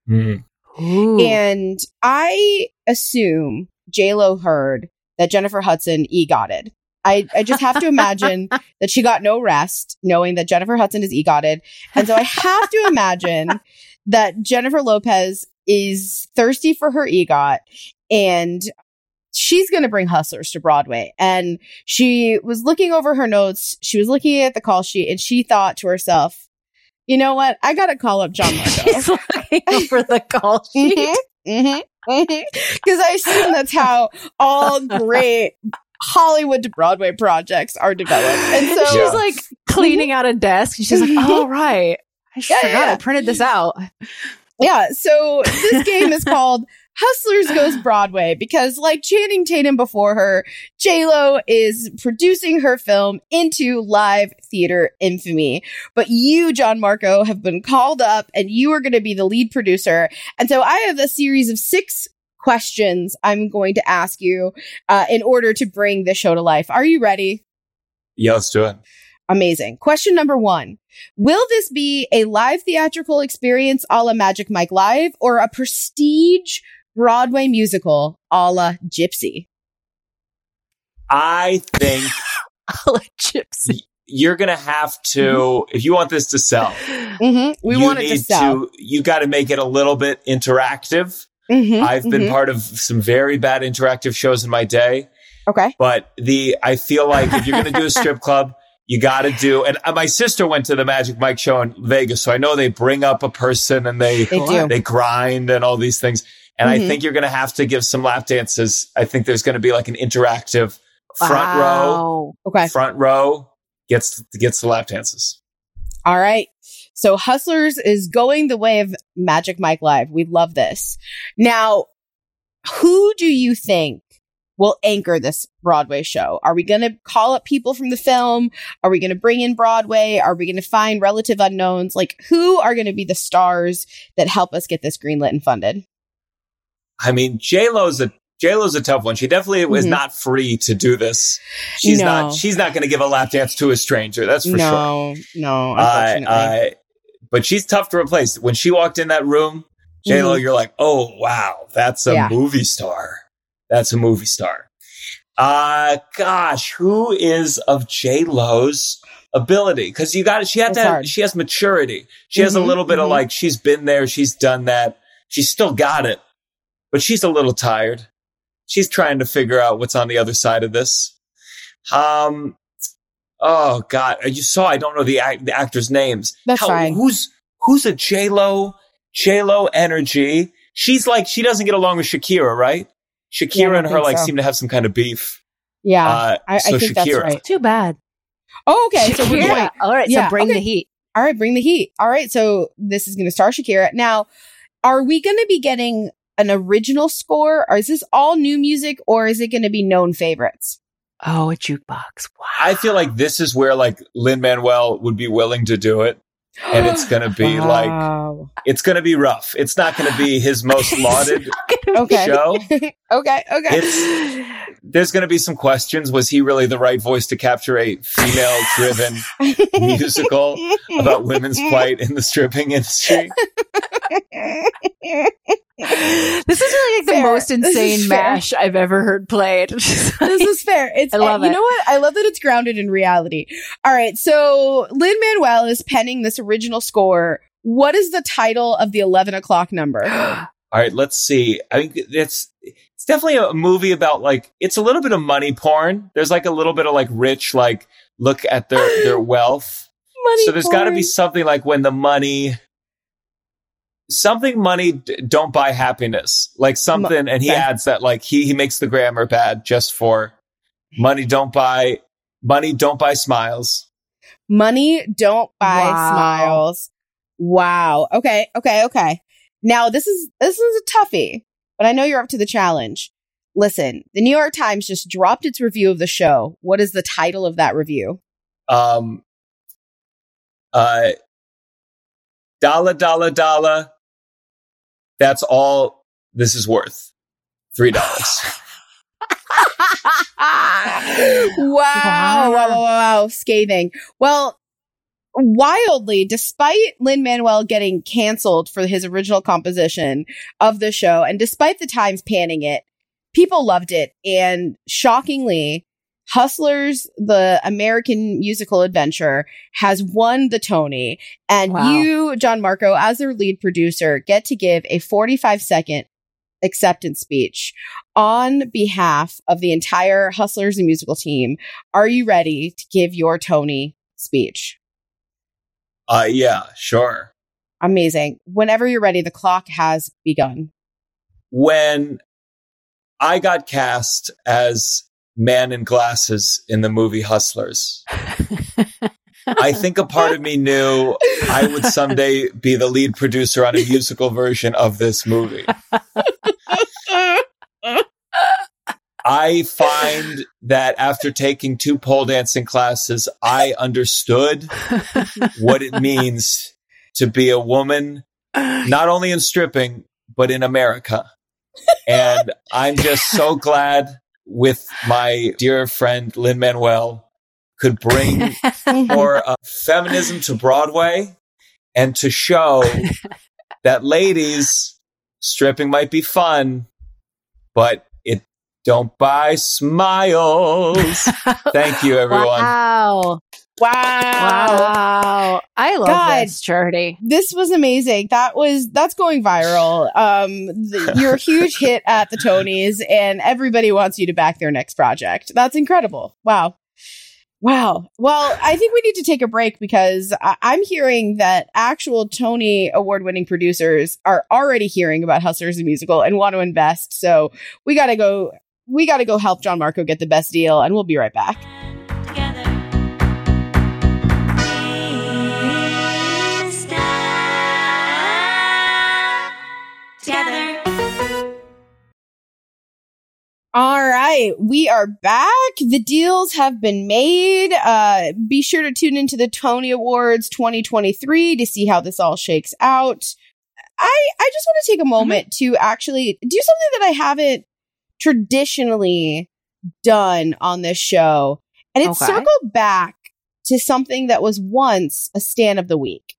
Mm. And I assume... J-Lo heard that Jennifer Hudson egotted. I, I just have to imagine that she got no rest knowing that Jennifer Hudson is egotted. And so I have to imagine that Jennifer Lopez is thirsty for her egot and she's going to bring Hustlers to Broadway. And she was looking over her notes. She was looking at the call sheet and she thought to herself, you know what? I got to call up Gianmarco. She's looking over the call sheet. Mm-hmm, mm-hmm. Because I assume that's how all great Hollywood to Broadway projects are developed. And so yeah. she's like cleaning out a desk. And she's like, oh, right. I yeah, forgot yeah. I printed this out. Yeah. So this game is called Hustlers Goes Broadway because like Channing Tatum before her, J-Lo is producing her film into live theater infamy. But you, Gianmarco, have been called up and you are going to be the lead producer. And so I have a series of six questions I'm going to ask you uh, in order to bring this show to life. Are you ready? Yeah, let's do it. Amazing. Question number one. Will this be a live theatrical experience a la Magic Mike Live or a prestige Broadway musical a la Gypsy? I think a la Gypsy. You're gonna have to mm-hmm. if you want this to sell. Mm-hmm. We want it to sell. To, you got to make it a little bit interactive. Mm-hmm. I've been mm-hmm. part of some very bad interactive shows in my day. Okay, but the I feel like if you're gonna do a strip club, you got to do. And my sister went to the Magic Mike show in Vegas, so I know they bring up a person and they they, they grind and all these things. And mm-hmm. I think you're going to have to give some lap dances. I think there's going to be like an interactive front wow. row. Okay. Front row gets gets the lap dances. All right. So Hustlers is going the way of Magic Mike Live. We love this. Now, who do you think will anchor this Broadway show? Are we going to call up people from the film? Are we going to bring in Broadway? Are we going to find relative unknowns? Like, who are going to be the stars that help us get this greenlit and funded? I mean, J-Lo's a J-Lo's a tough one. She definitely mm-hmm. is not free to do this. She's no. not. She's not going to give a lap dance to a stranger. That's for no, sure. No, no. Uh, uh, but she's tough to replace. When she walked in that room, J-Lo, mm-hmm. you're like, oh wow, that's a yeah. movie star. That's a movie star. Uh, gosh, who is of J-Lo's ability? Because you got it. She had that. She has maturity. She mm-hmm, has a little bit mm-hmm. of like, she's been there. She's done that. She's still got it, but she's a little tired. she's trying to figure out what's on the other side of this. Um, oh God, you saw, I don't know the act, the actors' names. That's How, fine. Who's, who's a J-Lo, J-Lo energy. She's like, she doesn't get along with Shakira, right? Shakira yeah, and her like so. seem to have some kind of beef. Yeah. Uh, I, I so think Shakira. That's right. Too bad. Oh, okay. So we're going. All right. Yeah, so bring okay. the heat. All right. Bring the heat. All right. So this is going to star Shakira. Now, are we going to be getting an original score, or is this all new music, or is it going to be known favorites? Oh, a jukebox. Wow. I feel like this is where like Lin-Manuel would be willing to do it. And it's going to be wow. like, it's going to be rough. It's not going to be his most lauded okay. show. okay. Okay. It's, there's going to be some questions. Was he really the right voice to capture a female driven musical about women's plight in the stripping industry? This is really like fair. The most insane mash I've ever heard played. This is fair. It's I love it. You know what? I love that it's grounded in reality. All right. So Lin-Manuel is penning this original score. What is the title of the eleven o'clock number? All right. Let's see. I think it's, it's definitely a movie about like, it's a little bit of money porn. There's like a little bit of like rich, like look at their, their wealth. Money so there's got to be something like when the money... Something money d- don't buy happiness, like something. And he adds that like he, he makes the grammar bad just for money. Don't buy money. Don't buy smiles. Money. Don't buy wow. smiles. Wow. Okay. Okay. Okay. Now this is, this is a toughie, but I know you're up to the challenge. Listen, the New York Times just dropped its review of the show. What is the title of that review? Um, uh, dollar, dollar, dollar. That's all this is worth. Three dollars. wow, wow. Wow, wow, wow. Scathing. Well, wildly, despite Lin-Manuel getting canceled for his original composition of the show, and despite the Times panning it, people loved it. And shockingly, Hustlers, the American musical adventure, has won the Tony. And wow. you, Gianmarco, as their lead producer, get to give a forty-five second acceptance speech on behalf of the entire Hustlers and musical team. Are you ready to give your Tony speech? Uh, yeah, sure. Amazing. Whenever you're ready, the clock has begun. When I got cast as man in glasses in the movie Hustlers, I think a part of me knew I would someday be the lead producer on a musical version of this movie. I find that after taking two pole dancing classes, I understood what it means to be a woman, not only in stripping, but in America. And I'm just so glad with my dear friend Lin-Manuel could bring more uh, feminism to Broadway and to show that ladies, stripping might be fun, but it don't buy smiles. Thank you, everyone. Wow. Wow. Wow. I love God, this, Charity. This was amazing. That was, that's going viral. Um, th- you're a huge hit at the Tonys, and everybody wants you to back their next project. That's incredible. Wow. Wow. Well, I think we need to take a break because I- I'm hearing that actual Tony award-winning producers are already hearing about Hustlers the Musical and want to invest. So we got to go, we got to go help Gianmarco get the best deal, and we'll be right back. All right, we are back. The deals have been made. Uh, be sure to tune into the Tony Awards twenty twenty-three to see how this all shakes out. I, I just want to take a moment mm-hmm. to actually do something that I haven't traditionally done on this show. And it's okay. circled back to something that was once a Stan of the Week.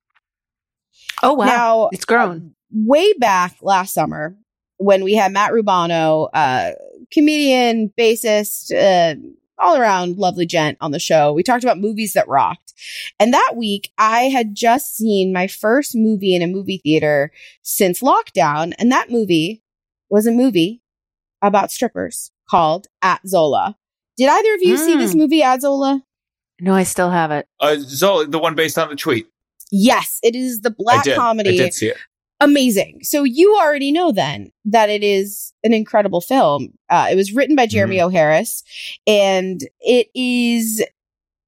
Oh, wow. Now, it's grown. Uh, way back last summer, when we had Matt Rubano, uh, comedian, bassist, uh, all around lovely gent on the show, we talked about movies that rocked. And that week, I had just seen my first movie in a movie theater since lockdown. And that movie was a movie about strippers called At Zola. Did either of you mm. see this movie, At Zola? No, I still have it. Uh, Zola, the one based on the tweet. Yes, it is the black I did. comedy. I did see it. Amazing. So you already know then that it is an incredible film. Uh, it was written by Jeremy mm. O'Harris, and it is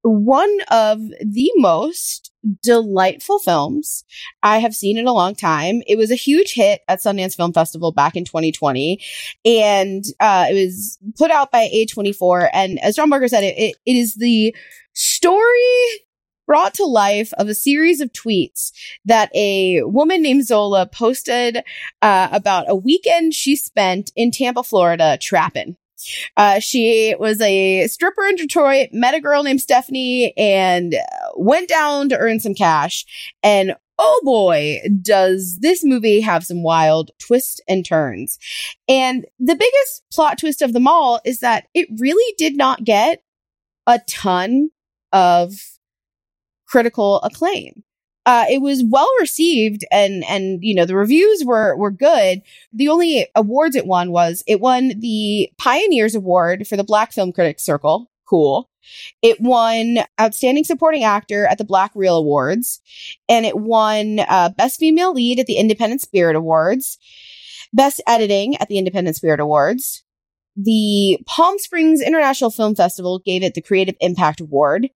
one of the most delightful films I have seen in a long time. It was a huge hit at Sundance Film Festival back in twenty twenty, and uh, it was put out by A twenty-four. And as John Berger said, it, it, it is the story brought to life of a series of tweets that a woman named Zola posted uh, about a weekend she spent in Tampa, Florida, trapping. Uh, she was a stripper in Detroit, met a girl named Stephanie, and went down to earn some cash. And oh boy, does this movie have some wild twists and turns. And the biggest plot twist of them all is that it really did not get a ton of critical acclaim. Uh, it was well received, and and you know the reviews were were good. The only awards it won was it won the Pioneers Award for the Black Film Critics Circle. Cool. It won Outstanding Supporting Actor at the Black Reel Awards, and it won uh, Best Female Lead at the Independent Spirit Awards, Best Editing at the Independent Spirit Awards. The Palm Springs International Film Festival gave it the Creative Impact Award.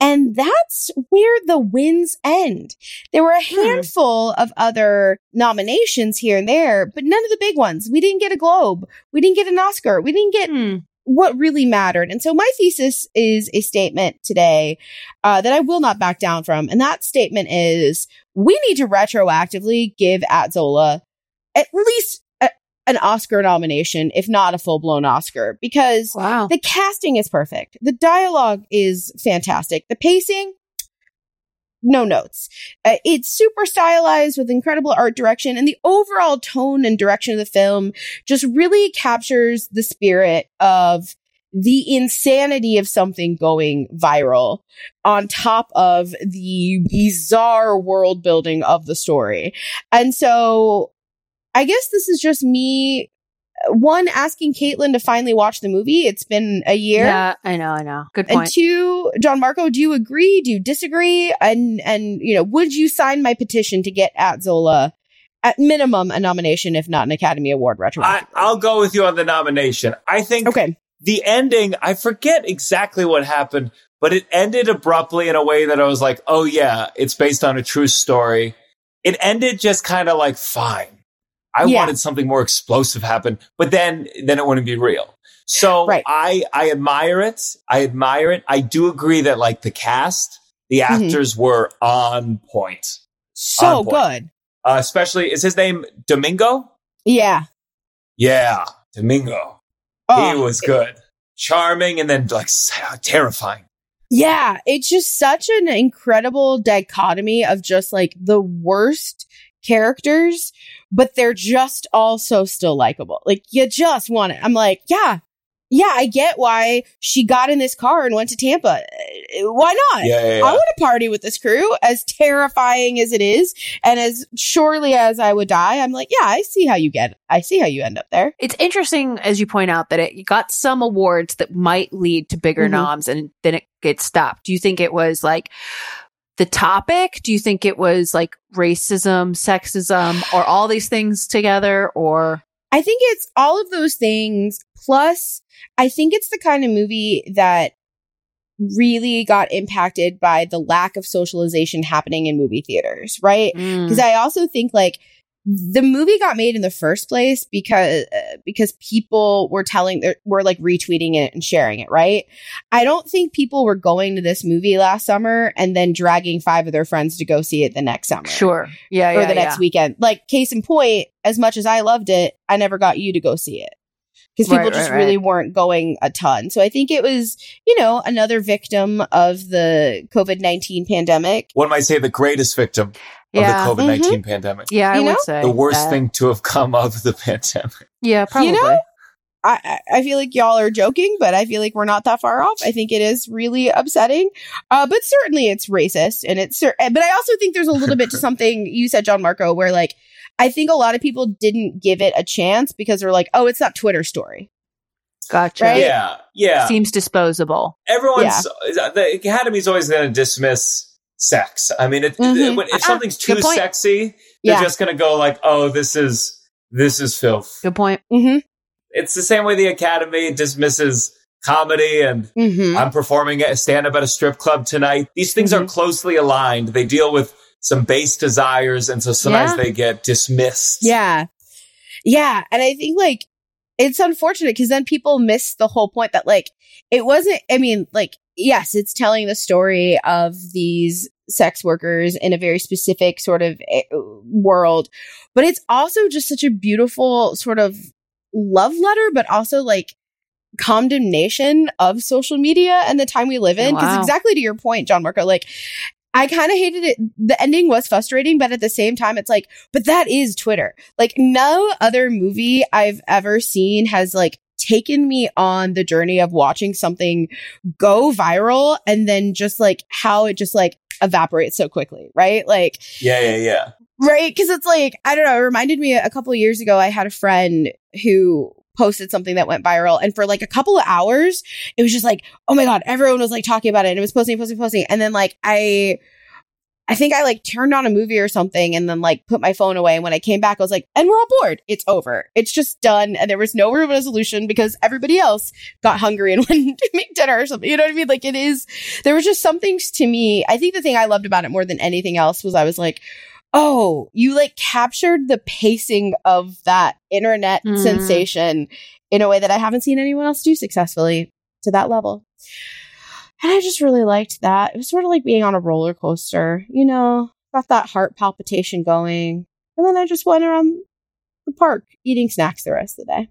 And that's where the wins end. There were a handful of other nominations here and there, but none of the big ones. We didn't get a Globe. We didn't get an Oscar. We didn't get hmm. what really mattered. And so my thesis is a statement today uh, that I will not back down from. And that statement is we need to retroactively give At Zola at least a, an Oscar nomination, if not a full-blown Oscar, because wow. the casting is perfect. The dialogue is fantastic. The pacing, no notes. Uh, it's super stylized with incredible art direction, and the overall tone and direction of the film just really captures the spirit of the insanity of something going viral on top of the bizarre world building of the story. And so I guess this is just me, one, asking Caitlin to finally watch the movie. It's been a year. Yeah, I know, I know. Good point. And two, Gianmarco, do you agree? Do you disagree? And, and you know, would you sign my petition to get At Zola, at minimum, a nomination, if not an Academy Award retroactively? I, I'll go with you on the nomination. I think okay. the ending, I forget exactly what happened, but it ended abruptly in a way that I was like, oh, yeah, it's based on a true story. It ended just kind of like, fine. I yeah. wanted something more explosive happen, but then then it wouldn't be real. So right. I I admire it. I admire it. I do agree that like the cast, the actors mm-hmm. were on point. So on point. Good. Uh, especially, is his name Domingo? Yeah. Yeah, Domingo. Oh, he was good. It, Charming and then like terrifying. Yeah, it's just such an incredible dichotomy of just like the worst characters, but they're just also still likable. Like, you just want it. I'm like, yeah, yeah, I get why she got in this car and went to Tampa. Why not? Yeah, yeah, yeah. I want to party with this crew, as terrifying as it is, and as surely as I would die. I'm like, yeah, I see how you get, I see how you end up there. It's interesting, as you point out, that it got some awards that might lead to bigger mm-hmm. noms, and then it gets stopped. Do you think it was like the topic? Do you think it was like racism, sexism, or all these things together? Or I think it's all of those things. Plus, I think it's the kind of movie that really got impacted by the lack of socialization happening in movie theaters, right? Because mm. I also think like the movie got made in the first place because uh, because people were telling, were like retweeting it and sharing it, right? I don't think people were going to this movie last summer and then dragging five of their friends to go see it the next summer. Sure. Yeah. Or yeah, the next yeah. weekend. Like, case in point, as much as I loved it, I never got you to go see it because people right, just right, really right. weren't going a ton. So I think it was, you know, another victim of the covid nineteen pandemic. One might say the greatest victim. Yeah. Of the covid nineteen mm-hmm. pandemic. Yeah, I you would know? say. The worst that. thing to have come of the pandemic. Yeah, probably. You know, I, I feel like y'all are joking, but I feel like we're not that far off. I think it is really upsetting. Uh, but certainly it's racist. and it's. But I also think there's a little bit to something you said, Gianmarco, where like, I think a lot of people didn't give it a chance because they're like, oh, it's not Twitter story. Gotcha. Right? Yeah. Yeah. Seems disposable. Everyone's, yeah. the Academy's always going to dismiss sex. I mean, it, mm-hmm. when, if ah, something's too sexy, they're yeah. just going to go like, oh, this is, this is filth. Good point. Mm-hmm. It's the same way the Academy dismisses comedy and mm-hmm. I'm performing at a stand-up at a strip club tonight. These things mm-hmm. are closely aligned. They deal with some base desires. And so sometimes yeah. they get dismissed. Yeah. Yeah. And I think like, it's unfortunate because then people miss the whole point that like, it wasn't, I mean, like, yes, it's telling the story of these sex workers in a very specific sort of world, but it's also just such a beautiful sort of love letter, but also like condemnation of social media and the time we live in. Because wow. exactly to your point, Gianmarco, like, I kind of hated it. The ending was frustrating, but at the same time, it's like, but that is Twitter. Like no other movie I've ever seen has like taken me on the journey of watching something go viral and then just like how it just like evaporates so quickly. Right. Like, yeah, yeah, yeah. Right. Cause it's like, I don't know. It reminded me a couple of years ago, I had a friend who posted something that went viral. And for like a couple of hours, it was just like, oh my God, everyone was like talking about it. And it was posting, posting, posting. And then like, I, I think I like turned on a movie or something and then like put my phone away. And when I came back, I was like, and we're all bored. It's over. It's just done. And there was no real resolution because everybody else got hungry and went to make dinner or something. You know what I mean? Like it is, there was just some things to me. I think the thing I loved about it more than anything else was I was like, oh, you like captured the pacing of that internet mm. sensation in a way that I haven't seen anyone else do successfully to that level. And I just really liked that. It was sort of like being on a roller coaster, you know, got that heart palpitation going. And then I just went around the park eating snacks the rest of the day.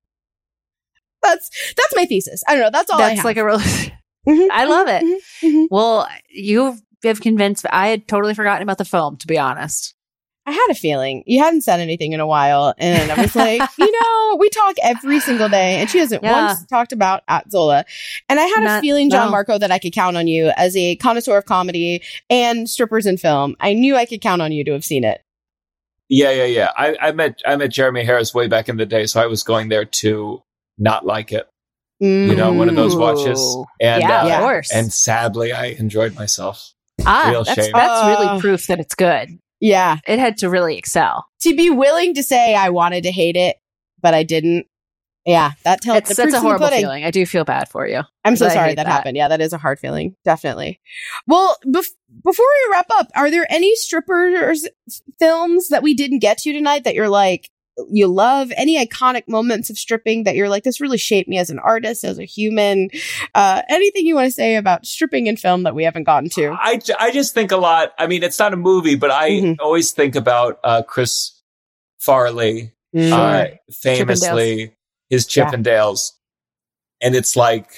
That's that's my thesis. I don't know. That's all that's I have. That's like a roller. mm-hmm, I love it. Mm-hmm, mm-hmm. Well, you have convinced me. I had totally forgotten about the film, to be honest. I had a feeling. You hadn't said anything in a while. And I was like, you know, we talk every single day. And she hasn't yeah. once talked about at Zola. And I had Not, a feeling, Gianmarco, no. that I could count on you as a connoisseur of comedy and strippers in film. I knew I could count on you to have seen it. Yeah, yeah, yeah. I, I met I met Jeremy Harris way back in the day. So I was going there to not like it. Mm. You know, one of those watches. And, yeah, uh, of course. And sadly, I enjoyed myself. Ah, Real that's, shame. That's uh, really proof that it's good. Yeah, it had to really excel to be willing to say I wanted to hate it, but I didn't. Yeah, that tells it's, the that's a horrible pudding. Feeling. I do feel bad for you. I'm so sorry that, that happened. Yeah, that is a hard feeling, definitely. Well, bef- before we wrap up, are there any strippers films that we didn't get to tonight that you're like you love? Any iconic moments of stripping that you're like this really shaped me as an artist, as a human? Uh, anything you want to say about stripping in film that we haven't gotten to? I, I just think a lot. I mean, it's not a movie, but I mm-hmm. always think about uh, Chris Farley, mm-hmm. uh, famously Chippendales. his Chippendales, yeah. and it's like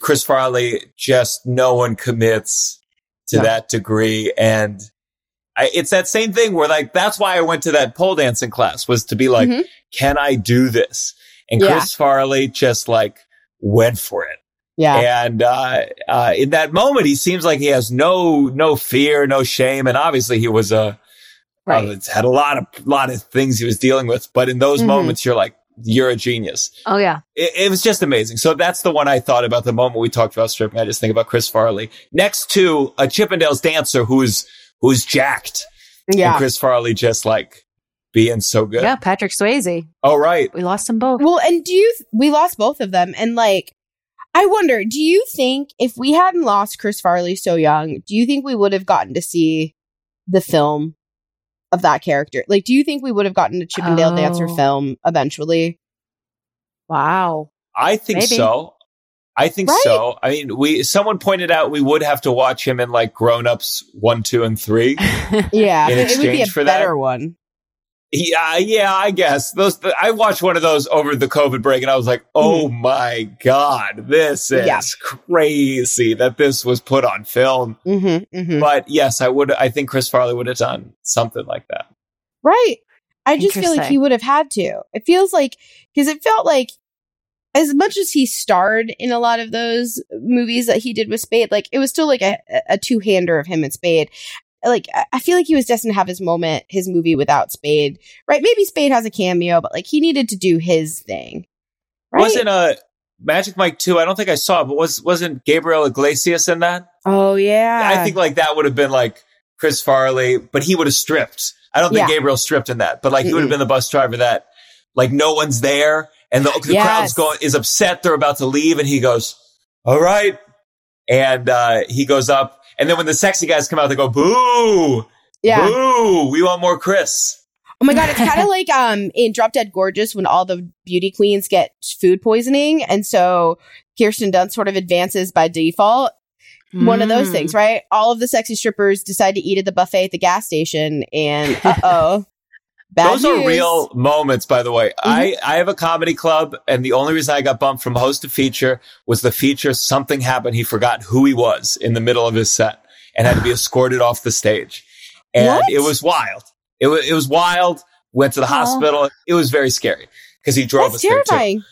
Chris Farley. Just no one commits to yeah. that degree, and. I, it's that same thing where like, that's why I went to that pole dancing class was to be like, mm-hmm. can I do this? And yeah. Chris Farley just like went for it. Yeah. And, uh, uh, in that moment, he seems like he has no, no fear, no shame. And obviously he was, uh, right. uh had a lot of, lot of things he was dealing with. But in those mm-hmm. moments, you're like, you're a genius. Oh yeah. It, it was just amazing. So that's the one I thought about the moment we talked about stripping. I just think about Chris Farley next to a Chippendales dancer who is, who's jacked. Yeah. And Chris Farley just like being so good. Yeah, Patrick Swayze. Oh, right. We lost them both. Well, and do you, th- we lost both of them. And like, I wonder, do you think if we hadn't lost Chris Farley so young, do you think we would have gotten to see the film of that character? Like, do you think we would have gotten a Chippendale oh. dancer film eventually? Wow. I think Maybe. so. I think right? so. I mean, we someone pointed out we would have to watch him in like Grown Ups one, two, and three. yeah, in exchange it would be a for better that. one. Yeah, yeah, I guess those. Th- I watched one of those over the COVID break, and I was like, "Oh mm-hmm. my god, this is yeah. crazy that this was put on film." Mm-hmm, mm-hmm. But yes, I would. I think Chris Farley would have done something like that. Right. I just feel like he would have had to. It feels like because it felt like. As much as he starred in a lot of those movies that he did with Spade, like it was still like a, a two-hander of him and Spade. like, I feel like he was destined to have his moment, his movie without Spade, right? Maybe Spade has a cameo, but like he needed to do his thing, right? Wasn't uh, Magic Mike two, I don't think I saw it, but was, wasn't Gabriel Iglesias in that? Oh, yeah. I think like that would have been like Chris Farley, but he would have stripped. I don't think yeah. Gabriel stripped in that, but like he would have been the bus driver that like no one's there. And the, the yes. crowd's going is upset. They're about to leave. And he goes, all right. And uh, he goes up. And then when the sexy guys come out, they go, boo. Yeah. Boo. We want more Chris. Oh, my God. It's kind of like um, in Drop Dead Gorgeous when all the beauty queens get food poisoning. And so Kirsten Dunst sort of advances by default. Mm. One of those things, right? All of the sexy strippers decide to eat at the buffet at the gas station. And uh-oh. Bad Those news. Are real moments, by the way. Mm-hmm. I, I have a comedy club, and the only reason I got bumped from host to feature was the feature, something happened. He forgot who he was in the middle of his set and had to be escorted off the stage. And what? It was wild. It was, it was wild. Went to the Aww. hospital. It was very scary because he drove That's us terrifying. There too.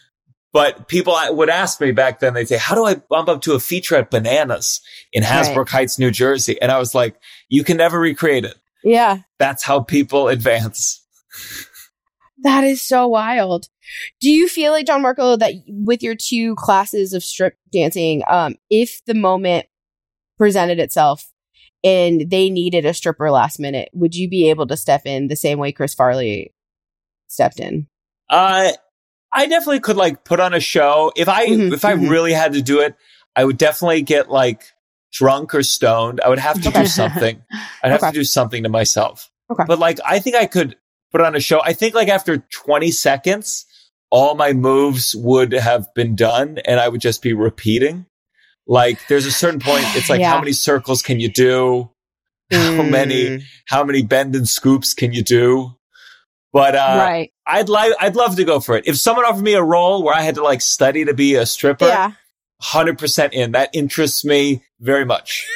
But people would ask me back then, they'd say, how do I bump up to a feature at Bananas in Hasbrook right. Heights, New Jersey? And I was like, you can never recreate it. Yeah. That's how people advance. That is so wild. Do you feel like, Gianmarco, that with your two classes of strip dancing, um, if the moment presented itself and they needed a stripper last minute, would you be able to step in the same way Chris Farley stepped in? Uh, I definitely could like put on a show. If I mm-hmm, if I mm-hmm. really had to do it, I would definitely get like drunk or stoned. I would have to okay. do something. I'd have okay. to do something to myself. Okay. But like, I think I could put on a show. I think like after twenty seconds, all my moves would have been done and I would just be repeating. Like there's a certain point. It's like, yeah. how many circles can you do? Mm. How many, how many bend and scoops can you do? But, uh, right. I'd like, I'd love to go for it. If someone offered me a role where I had to like study to be a stripper, yeah. one hundred percent in. That interests me very much.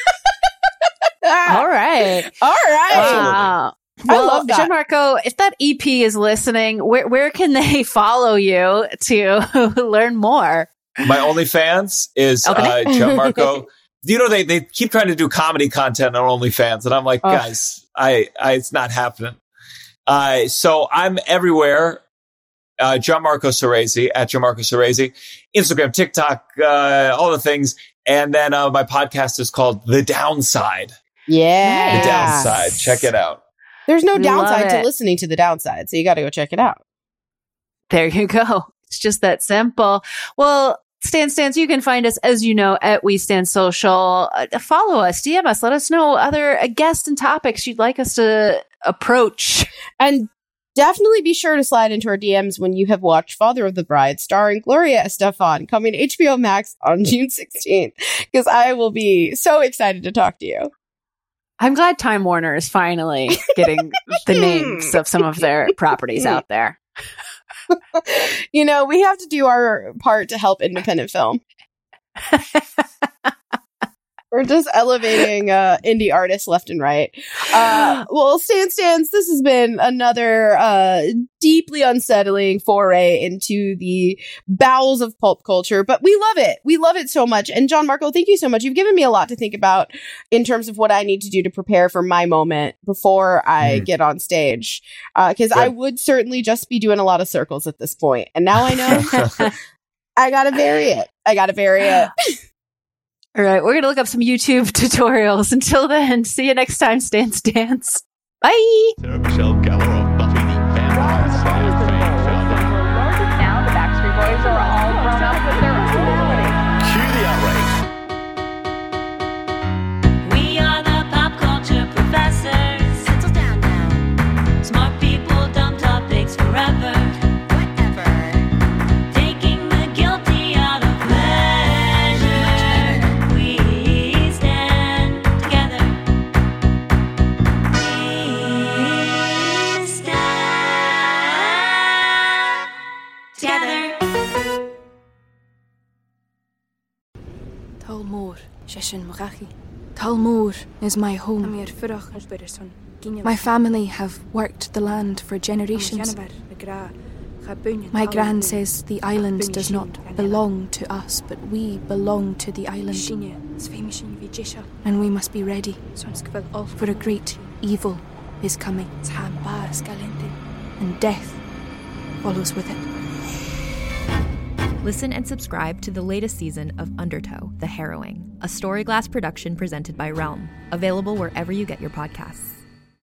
All right. All right. Absolutely. Wow. Well, I love that. Gianmarco, if that E P is listening, where where can they follow you to learn more? My OnlyFans is okay. uh, Gianmarco. You know, they, they keep trying to do comedy content on OnlyFans. And I'm like, oh. guys, I, I it's not happening. Uh, so I'm everywhere. Uh, Gianmarco Cereci, at Gianmarco Cereci, Instagram, TikTok, uh, all the things. And then uh, my podcast is called The Downside. Yeah. The Downside. Check it out. There's no downside to listening to The Downside, so you got to go check it out. There you go. It's just that simple. Well, Stan Stans, you can find us, as you know, at We Stand Social. Uh, follow us, D M us, let us know other uh, guests and topics you'd like us to approach. And definitely be sure to slide into our D Ms when you have watched Father of the Bride, starring Gloria Estefan, coming to H B O Max on June sixteenth, because I will be so excited to talk to you. I'm glad Time Warner is finally getting the names of some of their properties out there. You know, we have to do our part to help independent film. We're just elevating uh, indie artists left and right. Uh, well, Stan Stans, this has been another uh, deeply unsettling foray into the bowels of pulp culture, but we love it. We love it so much. And Gianmarco, thank you so much. You've given me a lot to think about in terms of what I need to do to prepare for my moment before I mm. get on stage. Uh, cause yeah. I would certainly just be doing a lot of circles at this point. And now I know I gotta bury it. I gotta bury it. All right. We're going to look up some YouTube tutorials. Until then, see you next time. Stan Stans. Bye. Tulmore is my home. My family have worked the land for generations. My gran says the island does not belong to us, but we belong to the island. And we must be ready, for a great evil is coming, and death follows with it. Listen and subscribe to the latest season of Undertow, The Harrowing, a Storyglass production presented by Realm, available wherever you get your podcasts.